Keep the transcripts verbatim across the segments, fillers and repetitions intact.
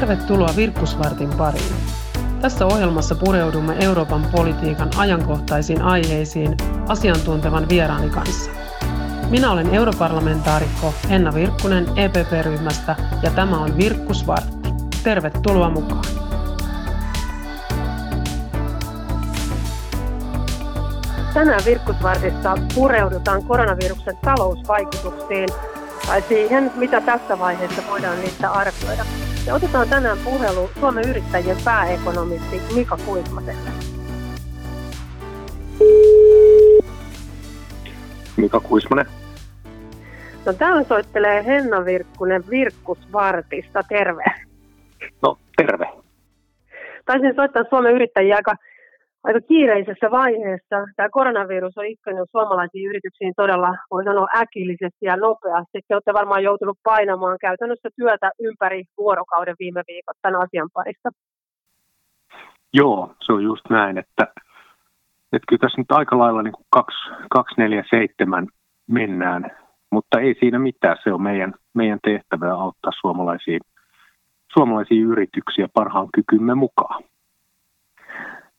Tervetuloa Virkkusvartin pariin. Tässä ohjelmassa pureudumme Euroopan politiikan ajankohtaisiin aiheisiin asiantuntevan vieraani kanssa. Minä olen europarlamentaarikko Henna Virkkunen E P P-ryhmästä ja tämä on Virkkusvartti. Tervetuloa mukaan. Tänään Virkkusvartissa pureudutaan koronaviruksen talousvaikutuksiin tai siihen, mitä tässä vaiheessa voidaan niistä arvioida. Ja otetaan tänään puhelu Suomen yrittäjien pääekonomisti Mika Kuismaselle. Mika Kuismanen. No täällä soittelee Henna Virkkunen Virkkusvartista. Terve. No terve. Taisin soittaa Suomen yrittäjiä aika, aika kiireisessä vaiheessa. Tämä koronavirus on iskenyt suomalaisiin yrityksiin todella, voi sanoa, äkillisesti ja nopeasti. Te olette varmaan joutunut painamaan käytännössä työtä ympäri vuorokauden viime viikot tämän asian parissa. Joo, se on just näin, että, että kyllä tässä nyt aika lailla niin kuin kaksikymmentäneljä seitsemän mennään, mutta ei siinä mitään. Se on meidän, meidän tehtävää auttaa suomalaisia, suomalaisia yrityksiä parhaan kykymme mukaan.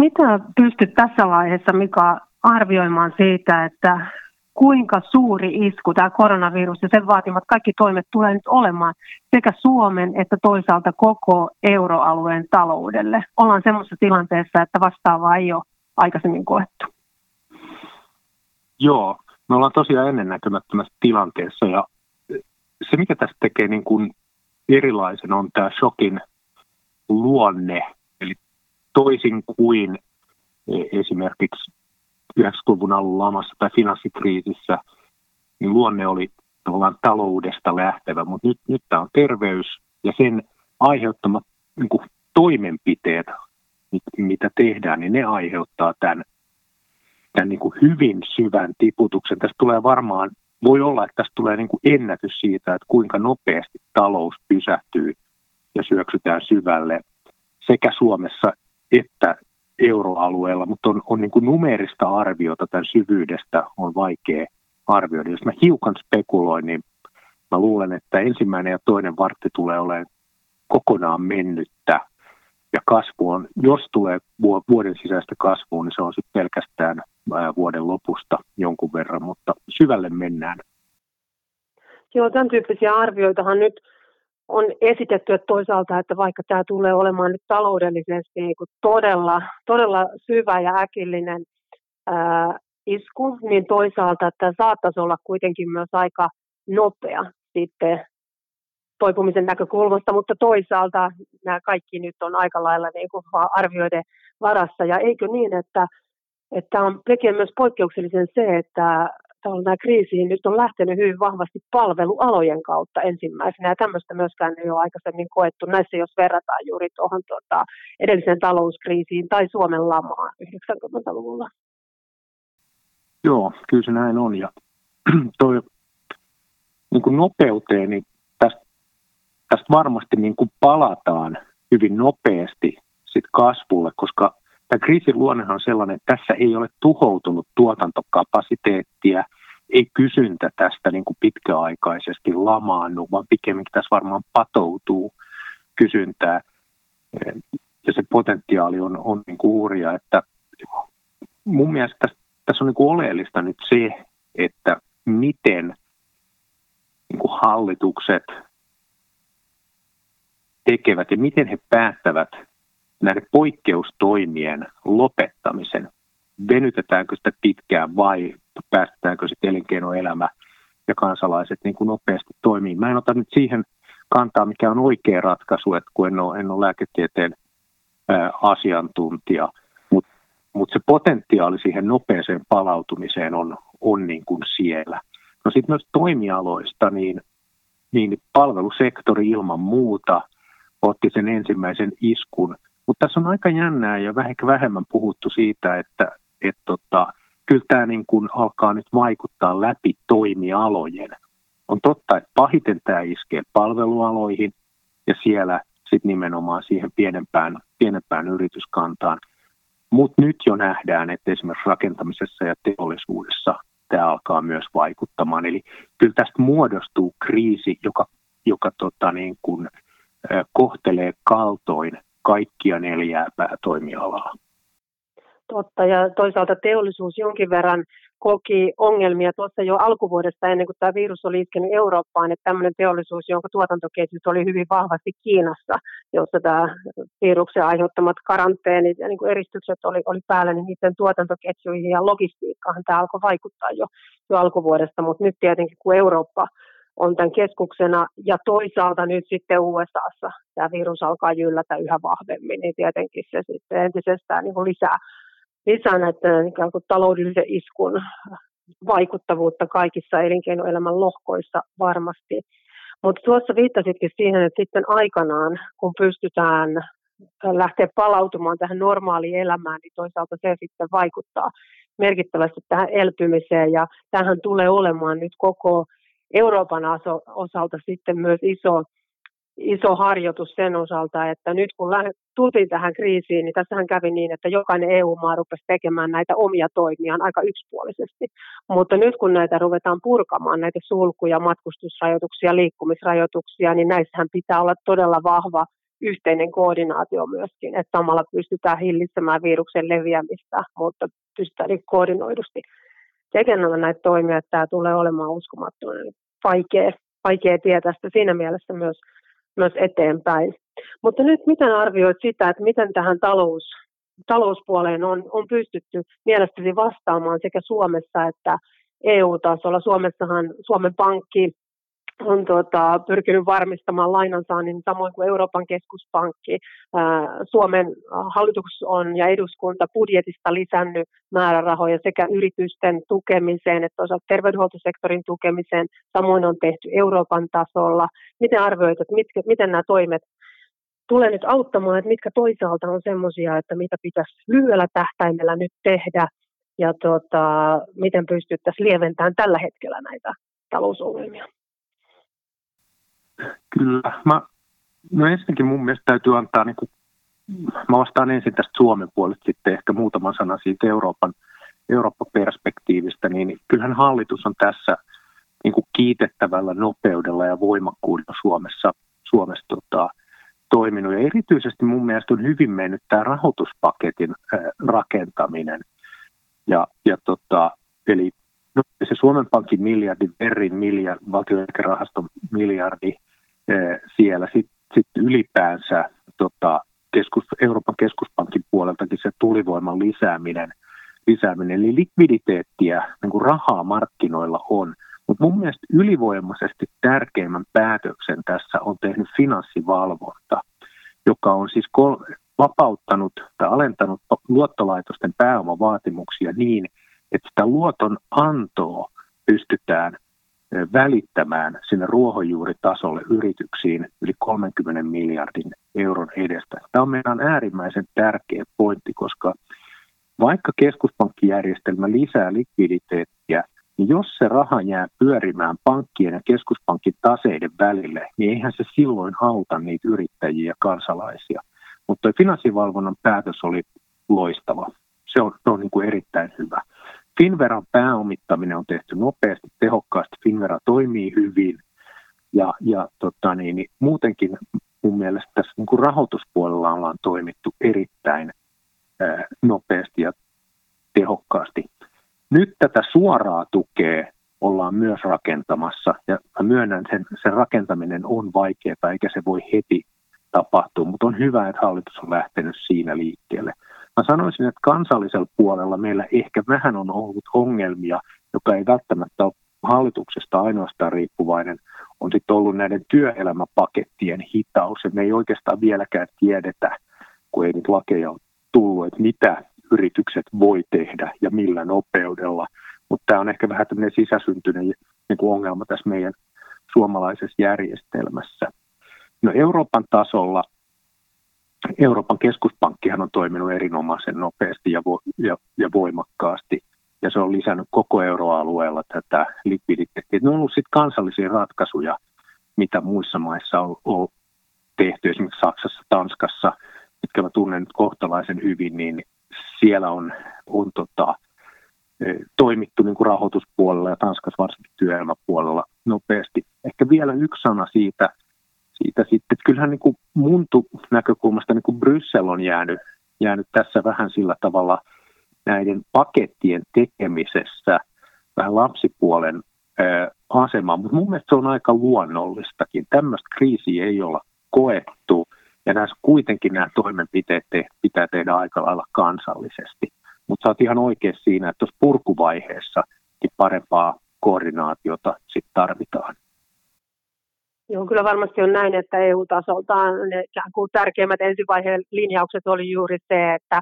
Mitä pystyt tässä vaiheessa, Mika, arvioimaan siitä, että kuinka suuri isku tämä koronavirus ja sen vaatimat kaikki toimet tulee nyt olemaan sekä Suomen että toisaalta koko euroalueen taloudelle? Ollaan semmoisessa tilanteessa, että vastaavaa ei ole aikaisemmin koettu. Joo, me ollaan tosiaan ennennäkemättömässä tilanteessa ja se, mikä tässä tekee niin kuin erilaisen, on tämä shokin luonne. Toisin kuin esimerkiksi yhdeksänkymmentäluvun alun lamassa tai finanssikriisissä, niin luonne oli tavallaan taloudesta lähtevä, mutta nyt, nyt tämä on terveys ja sen aiheuttamat niin kuin toimenpiteet, mit, mitä tehdään, niin ne aiheuttaa tämän, tämän niin kuin hyvin syvän tiputuksen. Tässä tulee varmaan, voi olla, että tässä tulee niin kuin ennätys siitä, että kuinka nopeasti talous pysähtyy ja syöksytään syvälle sekä Suomessa että euroalueella, mutta on, on niin kuin numeerista arviota tämän syvyydestä on vaikea arvioida. Jos mä hiukan spekuloin, niin mä luulen, että ensimmäinen ja toinen vartti tulee olemaan kokonaan mennyttä. Ja kasvu on, jos tulee vuoden sisäistä kasvua, niin se on sitten pelkästään vuoden lopusta jonkun verran, mutta syvälle mennään. Joo, tämän tyyppisiä arvioitahan nyt on esitetty, että toisaalta, että vaikka tämä tulee olemaan nyt taloudellisesti niin kuin todella, todella syvä ja äkillinen ää, isku, niin toisaalta tämä saattaisi olla kuitenkin myös aika nopea sitten toipumisen näkökulmasta, mutta toisaalta nämä kaikki nyt on aika lailla niin kuin arvioiden varassa. Ja eikö niin, että tämä tekee myös poikkeuksellisen se, että tämä kriisi nyt on lähtenyt hyvin vahvasti palvelualojen kautta ensimmäisenä, ja tämmöistä myöskään ei ole aikaisemmin koettu näissä, jos verrataan juuri tuohon tuota, edelliseen talouskriisiin tai Suomen lamaan yhdeksänkymmentäluvulla. Joo, kyllä se näin on, ja toi niin kuin nopeuteen, niin tästä, tästä varmasti niin kuin palataan hyvin nopeasti sit kasvulle, koska tämä kriisin luonnehan on sellainen, että tässä ei ole tuhoutunut tuotantokapasiteettia, ei kysyntä tästä niin kuin pitkäaikaisesti lamaannu, vaan pikemminkin tässä varmaan patoutuu kysyntää. Ja se potentiaali on, on niin kuin hurja, että mun mielestä tässä, tässä on niin kuin oleellista nyt se, että miten niin kuin hallitukset tekevät ja miten he päättävät näiden poikkeustoimien lopettamisen. Venytetäänkö sitä pitkään vai päästetäänkö sitten elinkeinoelämä ja kansalaiset niin kuin nopeasti toimii? Mä en ota nyt siihen kantaa, mikä on oikea ratkaisu, että kun en ole, en ole lääketieteen ää, asiantuntija, mutta mut se potentiaali siihen nopeaseen palautumiseen on, on niin kuin siellä. No sitten myös toimialoista, niin, niin palvelusektori ilman muuta otti sen ensimmäisen iskun. Mutta tässä on aika jännää ja vähän vähemmän puhuttu siitä, että et tota, kyllä tämä niin kuin alkaa nyt vaikuttaa läpi toimialojen. On totta, että pahiten tämä iskee palvelualoihin ja siellä sitten nimenomaan siihen pienempään, pienempään yrityskantaan. Mutta nyt jo nähdään, että esimerkiksi rakentamisessa ja teollisuudessa tämä alkaa myös vaikuttamaan. Eli kyllä tästä muodostuu kriisi, joka, joka tota niin kuin kohtelee kaltoin kaikkia neljää päätoimialaa. Totta, ja toisaalta teollisuus jonkin verran koki ongelmia tuossa jo alkuvuodesta ennen kuin tämä virus oli iskenyt Eurooppaan, että tämmöinen teollisuus, jonka tuotantoketjut oli hyvin vahvasti Kiinassa, jossa tämä viruksen aiheuttamat karanteenit ja niin kuin eristykset oli, oli päällä, niin niiden tuotantoketjuihin ja logistiikkaan tämä alkoi vaikuttaa jo, jo alkuvuodesta, mutta nyt tietenkin kun Eurooppa on tämän keskuksena ja toisaalta nyt sitten U S A:ssa tämä virus alkaa jyllätä yhä vahvemmin, niin tietenkin se sitten entisestään niin kuin lisää Lisää näiden ikään kuin taloudellisen iskun vaikuttavuutta kaikissa elinkeinoelämän lohkoissa varmasti. Mutta tuossa viittasitkin siihen, että sitten aikanaan, kun pystytään lähteä palautumaan tähän normaaliin elämään, niin toisaalta se sitten vaikuttaa merkittävästi tähän elpymiseen. Ja tämähän tulee olemaan nyt koko Euroopan osalta sitten myös iso Iso harjoitus sen osalta, että nyt kun tultiin tähän kriisiin, niin tässähän kävi niin, että jokainen E U-maa rupesi tekemään näitä omia toimiaan aika yksipuolisesti. Mutta nyt kun näitä ruvetaan purkamaan, näitä sulkuja, matkustusrajoituksia, liikkumisrajoituksia, niin näissähän pitää olla todella vahva yhteinen koordinaatio myöskin, että samalla pystytään hillitsemään viruksen leviämistä, mutta pystytään koordinoidusti tekemään näitä toimia, että tämä tulee olemaan uskomattoman vaikea, vaikea tietää sitä siinä mielessä myös. myös eteenpäin. Mutta nyt miten arvioit sitä, että miten tähän talous, talouspuoleen on, on pystytty mielestäni vastaamaan sekä Suomessa että E U-tasolla? Suomessahan Suomen Pankki on tuota, pyrkinyt varmistamaan lainansaannin, samoin kuin Euroopan keskuspankki. Suomen hallitus on ja eduskunta budjetista lisännyt määrärahoja sekä yritysten tukemiseen että osa terveydenhuoltosektorin tukemiseen. Samoin on tehty Euroopan tasolla. Miten arvioit, että mitkä, miten nämä toimet tulee nyt auttamaan, että mitkä toisaalta on semmoisia, että mitä pitäisi lyhyellä tähtäimellä nyt tehdä ja tuota, miten pystyttäisiin lieventämään tällä hetkellä näitä talousongelmia? Kyllä. Mä, no ensinnäkin mun mielestä täytyy antaa, niin kun, mä vastaan ensin tästä Suomen puolesta sitten ehkä muutaman sanan siitä Euroopan, Euroopan perspektiivistä, niin kyllähän hallitus on tässä niin kun kiitettävällä nopeudella ja voimakkuudella Suomessa, Suomessa tota, toiminut. Ja erityisesti mun mielestä on hyvin mennyt tämä rahoituspaketin äh, rakentaminen. Ja, ja tota, eli no, se Suomen Pankin miljardi, Verrin miljard, valtioneläkerahaston miljardi ee, siellä, sitten sit ylipäänsä tota, keskus, Euroopan keskuspankin puoleltakin se tulivoiman lisääminen, lisääminen eli likviditeettiä, niin kuin rahaa markkinoilla on. Mutta mun mielestä ylivoimaisesti tärkeimmän päätöksen tässä on tehnyt finanssivalvonta, joka on siis kol- vapauttanut tai alentanut luottolaitosten pääomavaatimuksia niin, että sitä luoton antoa pystytään välittämään sinne ruohonjuuritasolle yrityksiin yli kolmenkymmenen miljardin euron edestä. Tämä on meidän äärimmäisen tärkeä pointti, koska vaikka keskuspankkijärjestelmä lisää likviditeettiä, niin jos se raha jää pyörimään pankkien ja keskuspankin taseiden välille, niin eihän se silloin auta niitä yrittäjiä ja kansalaisia. Mutta finanssivalvonnan päätös oli loistava. Se on, se on niin kuin erittäin hyvä. Finnveran pääomittaminen on tehty nopeasti, tehokkaasti. Finnvera toimii hyvin ja, ja tota niin, niin muutenkin mun mielestä tässä niin kuin rahoituspuolella ollaan toimittu erittäin ää, nopeasti ja tehokkaasti. Nyt tätä suoraa tukea ollaan myös rakentamassa ja mä myönnän sen, sen rakentaminen on vaikeaa eikä se voi heti tapahtua, mutta on hyvä, että hallitus on lähtenyt siinä liikkeelle. Mä sanoisin, että kansallisella puolella meillä ehkä vähän on ollut ongelmia, joka ei välttämättä ole hallituksesta ainoastaan riippuvainen, on sitten ollut näiden työelämäpakettien hitaus. Ja me ei oikeastaan vieläkään tiedetä, kun ei nyt lakeja ole tullut, että mitä yritykset voi tehdä ja millä nopeudella. Mutta tämä on ehkä vähän tämmöinen sisäsyntyinen niin kuin ongelma tässä meidän suomalaisessa järjestelmässä. No Euroopan tasolla Euroopan keskuspankkihan on toiminut erinomaisen nopeasti ja, vo, ja, ja voimakkaasti, ja se on lisännyt koko euroalueella tätä likviditeettiä. Ne on ollut sitten kansallisia ratkaisuja, mitä muissa maissa on, on tehty, esimerkiksi Saksassa, Tanskassa, mitkä mä tunnen nyt kohtalaisen hyvin, niin siellä on, on tota, toimittu niin kuin rahoituspuolella ja Tanskassa varsinkin työelämäpuolella nopeasti. Ehkä vielä yksi sana siitä, siitä sitten. Kyllähän niin kuin mun näkökulmasta niin kuin Bryssel on jäänyt, jäänyt tässä vähän sillä tavalla näiden pakettien tekemisessä vähän lapsipuolen ö, asemaan, mutta mun mielestä se on aika luonnollistakin. Tämmöistä kriisiä ei olla koettu, ja näissä kuitenkin nämä toimenpiteet te, pitää tehdä aika lailla kansallisesti. Mutta sä oot ihan oikein siinä, että tuossa purkuvaiheessa parempaa koordinaatiota sit tarvitaan. Joo, kyllä varmasti on näin, että E U-tasoltaan ne tärkeimmät ensivaiheen linjaukset oli juuri se, että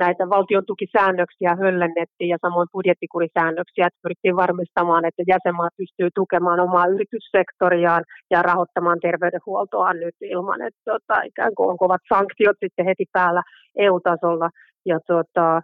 näitä valtion tukisäännöksiä höllennettiin ja samoin budjettikurisäännöksiä, että pyrittiin varmistamaan, että jäsenmaat pystyy tukemaan omaa yrityssektoriaan ja rahoittamaan terveydenhuoltoa nyt ilman, että tota, ikään kuin on kovat sanktiot sitten heti päällä E U-tasolla. Ja tota,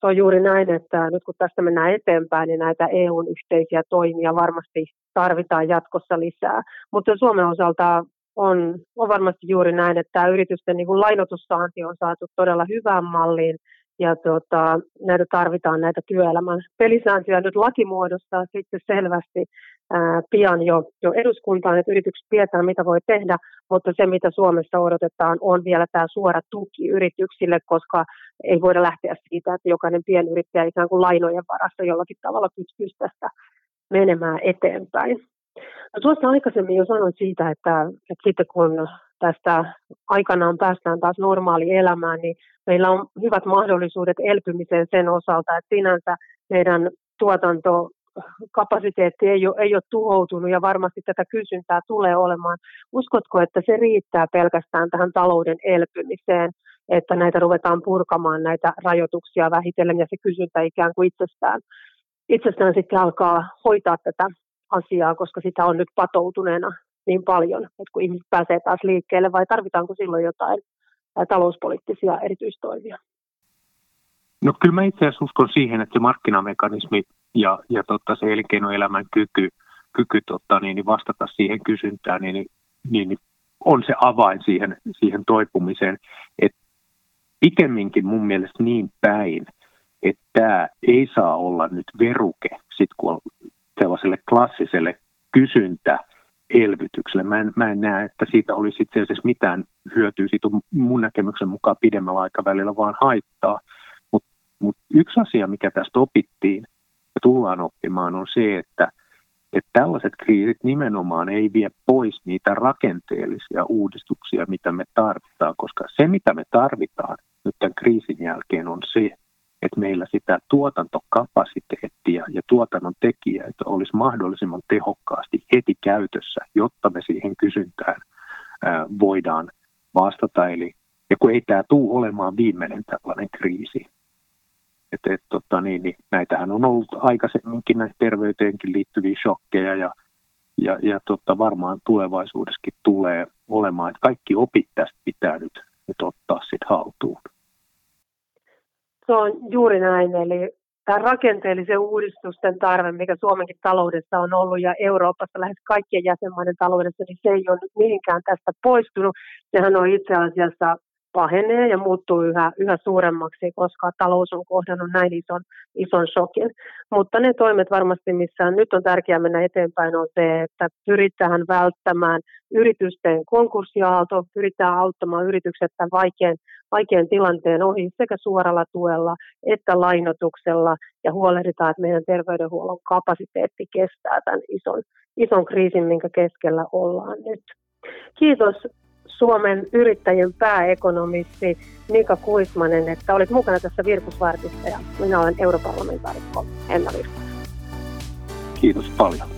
se on juuri näin, että nyt kun tästä mennään eteenpäin, niin näitä E U:n yhteisiä toimia varmasti tarvitaan jatkossa lisää. Mutta Suomen osalta on, on varmasti juuri näin, että yritysten niin kuin lainoitussaanti on saatu todella hyvään malliin. Ja tota, näitä tarvitaan näitä työelämän pelisääntöjä nyt lakimuodossa sitten selvästi ää, pian jo, jo eduskuntaan, että yritykset tietää mitä voi tehdä, mutta se mitä Suomessa odotetaan on vielä tämä suora tuki yrityksille, koska ei voida lähteä siitä, että jokainen pienyrittäjä ikään kuin lainojen varassa jollakin tavalla pystyisi tästä menemään eteenpäin. No, tuossa aikaisemmin jo sanoin siitä, että, että sitten kun tästä aikanaan päästään taas normaali elämään, niin meillä on hyvät mahdollisuudet elpymiseen sen osalta, että sinänsä meidän tuotantokapasiteetti ei ole, ei ole tuhoutunut ja varmasti tätä kysyntää tulee olemaan. Uskotko, että se riittää pelkästään tähän talouden elpymiseen, että näitä ruvetaan purkamaan näitä rajoituksia vähitellen ja se kysyntä ikään kuin itsestään, itsestään sitten alkaa hoitaa tätä asiaa, koska sitä on nyt patoutuneena niin paljon, että kun ihmiset pääsee taas liikkeelle, vai tarvitaanko silloin jotain talouspoliittisia erityistoimia? No kyllä mä itse asiassa uskon siihen, että se markkinamekanismi ja, ja totta, se elinkeinoelämän kyky, kyky totta, niin, niin vastata siihen kysyntään, niin, niin, niin on se avain siihen, siihen toipumiseen. Et pikemminkin mun mielestä niin päin, että tämä ei saa olla nyt veruke, sit kun on sellaiselle klassiselle kysyntä, elvytykselle. Mä en, mä en näe, että siitä olisi itse asiassa mitään hyötyä. Siitä on mun näkemyksen mukaan pidemmällä aikavälillä vaan haittaa. Mutta mut yksi asia, mikä tästä opittiin ja tullaan oppimaan, on se, että et tällaiset kriisit nimenomaan ei vie pois niitä rakenteellisia uudistuksia, mitä me tarvitaan, koska se, mitä me tarvitaan nyt tämän kriisin jälkeen, on se, että meillä sitä tuotantokapasiteettia ja tuotannon tekijöitä olisi mahdollisimman tehokkaasti heti käytössä, jotta me siihen kysyntään ää, voidaan vastata. Eli, ja kun ei tämä tule olemaan viimeinen tällainen kriisi. Et, et, tota, niin, niin, näitähän on ollut aikaisemminkin näitä terveyteenkin liittyviä shokkeja ja, ja, ja tota, varmaan tulevaisuudessakin tulee olemaan. Et kaikki opit tästä pitää nyt, nyt ottaa sit haltuun. Se on juuri näin, eli tämä rakenteellisen uudistusten tarve, mikä Suomenkin taloudessa on ollut ja Euroopassa lähes kaikkien jäsenmaiden taloudessa, niin se ei ole nyt mihinkään tästä poistunut. Sehän on itse asiassa pahenee ja muuttuu yhä, yhä suuremmaksi, koska talous on kohdannut näin ison, ison shokin. Mutta ne toimet varmasti, missä nyt on tärkeää mennä eteenpäin, on se, että pyritään välttämään yritysten konkurssiaalto, pyritään auttamaan yritykset tämän vaikean, vaikean tilanteen ohi sekä suoralla tuella että lainotuksella ja huolehditaan, että meidän terveydenhuollon kapasiteetti kestää tämän ison, ison kriisin, minkä keskellä ollaan nyt. Kiitos Suomen yrittäjien pääekonomisti Mika Kuismanen, että olit mukana tässä Virkusvartissa ja minä olen europarlamentaarikko Henna Virkkunen. Kiitos paljon.